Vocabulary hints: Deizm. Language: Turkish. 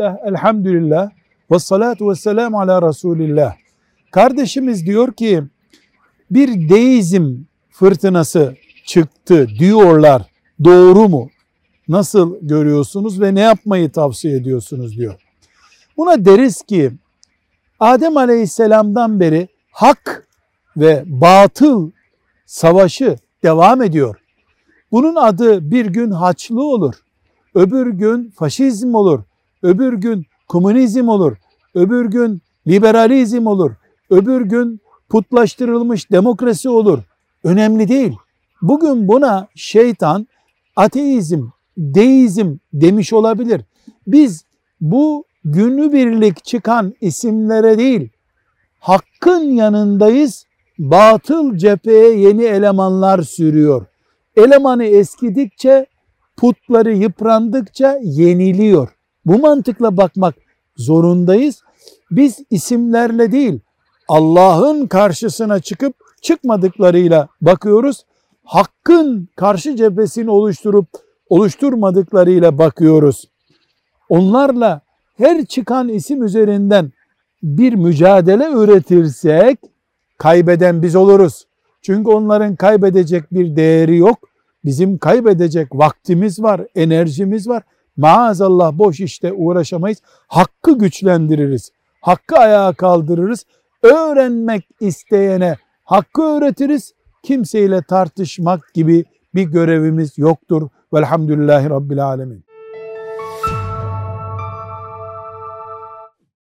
Bismillah, elhamdülillah, ve salatu ve selamu ala Resulillah. Kardeşimiz diyor ki bir deizm fırtınası çıktı diyorlar. Doğru mu? Nasıl görüyorsunuz ve ne yapmayı tavsiye ediyorsunuz diyor. Buna deriz ki Adem Aleyhisselam'dan beri hak ve batıl savaşı devam ediyor. Bunun adı bir gün haçlı olur, öbür gün faşizm olur, öbür gün komünizm olur, öbür gün liberalizm olur, öbür gün putlaştırılmış demokrasi olur. Önemli değil. Bugün buna şeytan ateizm, deizm demiş olabilir. Biz bu günübirlik çıkan isimlere değil, hakkın yanındayız, batıl cepheye yeni elemanlar sürüyor. Elemanı eskidikçe, putları yıprandıkça yeniliyor. Bu mantıkla bakmak zorundayız. Biz isimlerle değil, Allah'ın karşısına çıkıp çıkmadıklarıyla bakıyoruz. Hakkın karşı cephesini oluşturup oluşturmadıklarıyla bakıyoruz. Onlarla her çıkan isim üzerinden bir mücadele üretirsek kaybeden biz oluruz. Çünkü onların kaybedecek bir değeri yok. Bizim kaybedecek vaktimiz var, enerjimiz var. Maazallah boş işte uğraşamayız. Hakkı güçlendiririz. Hakkı ayağa kaldırırız. Öğrenmek isteyene hakkı öğretiriz. Kimseyle tartışmak gibi bir görevimiz yoktur. Velhamdülillahi Rabbil Alemin.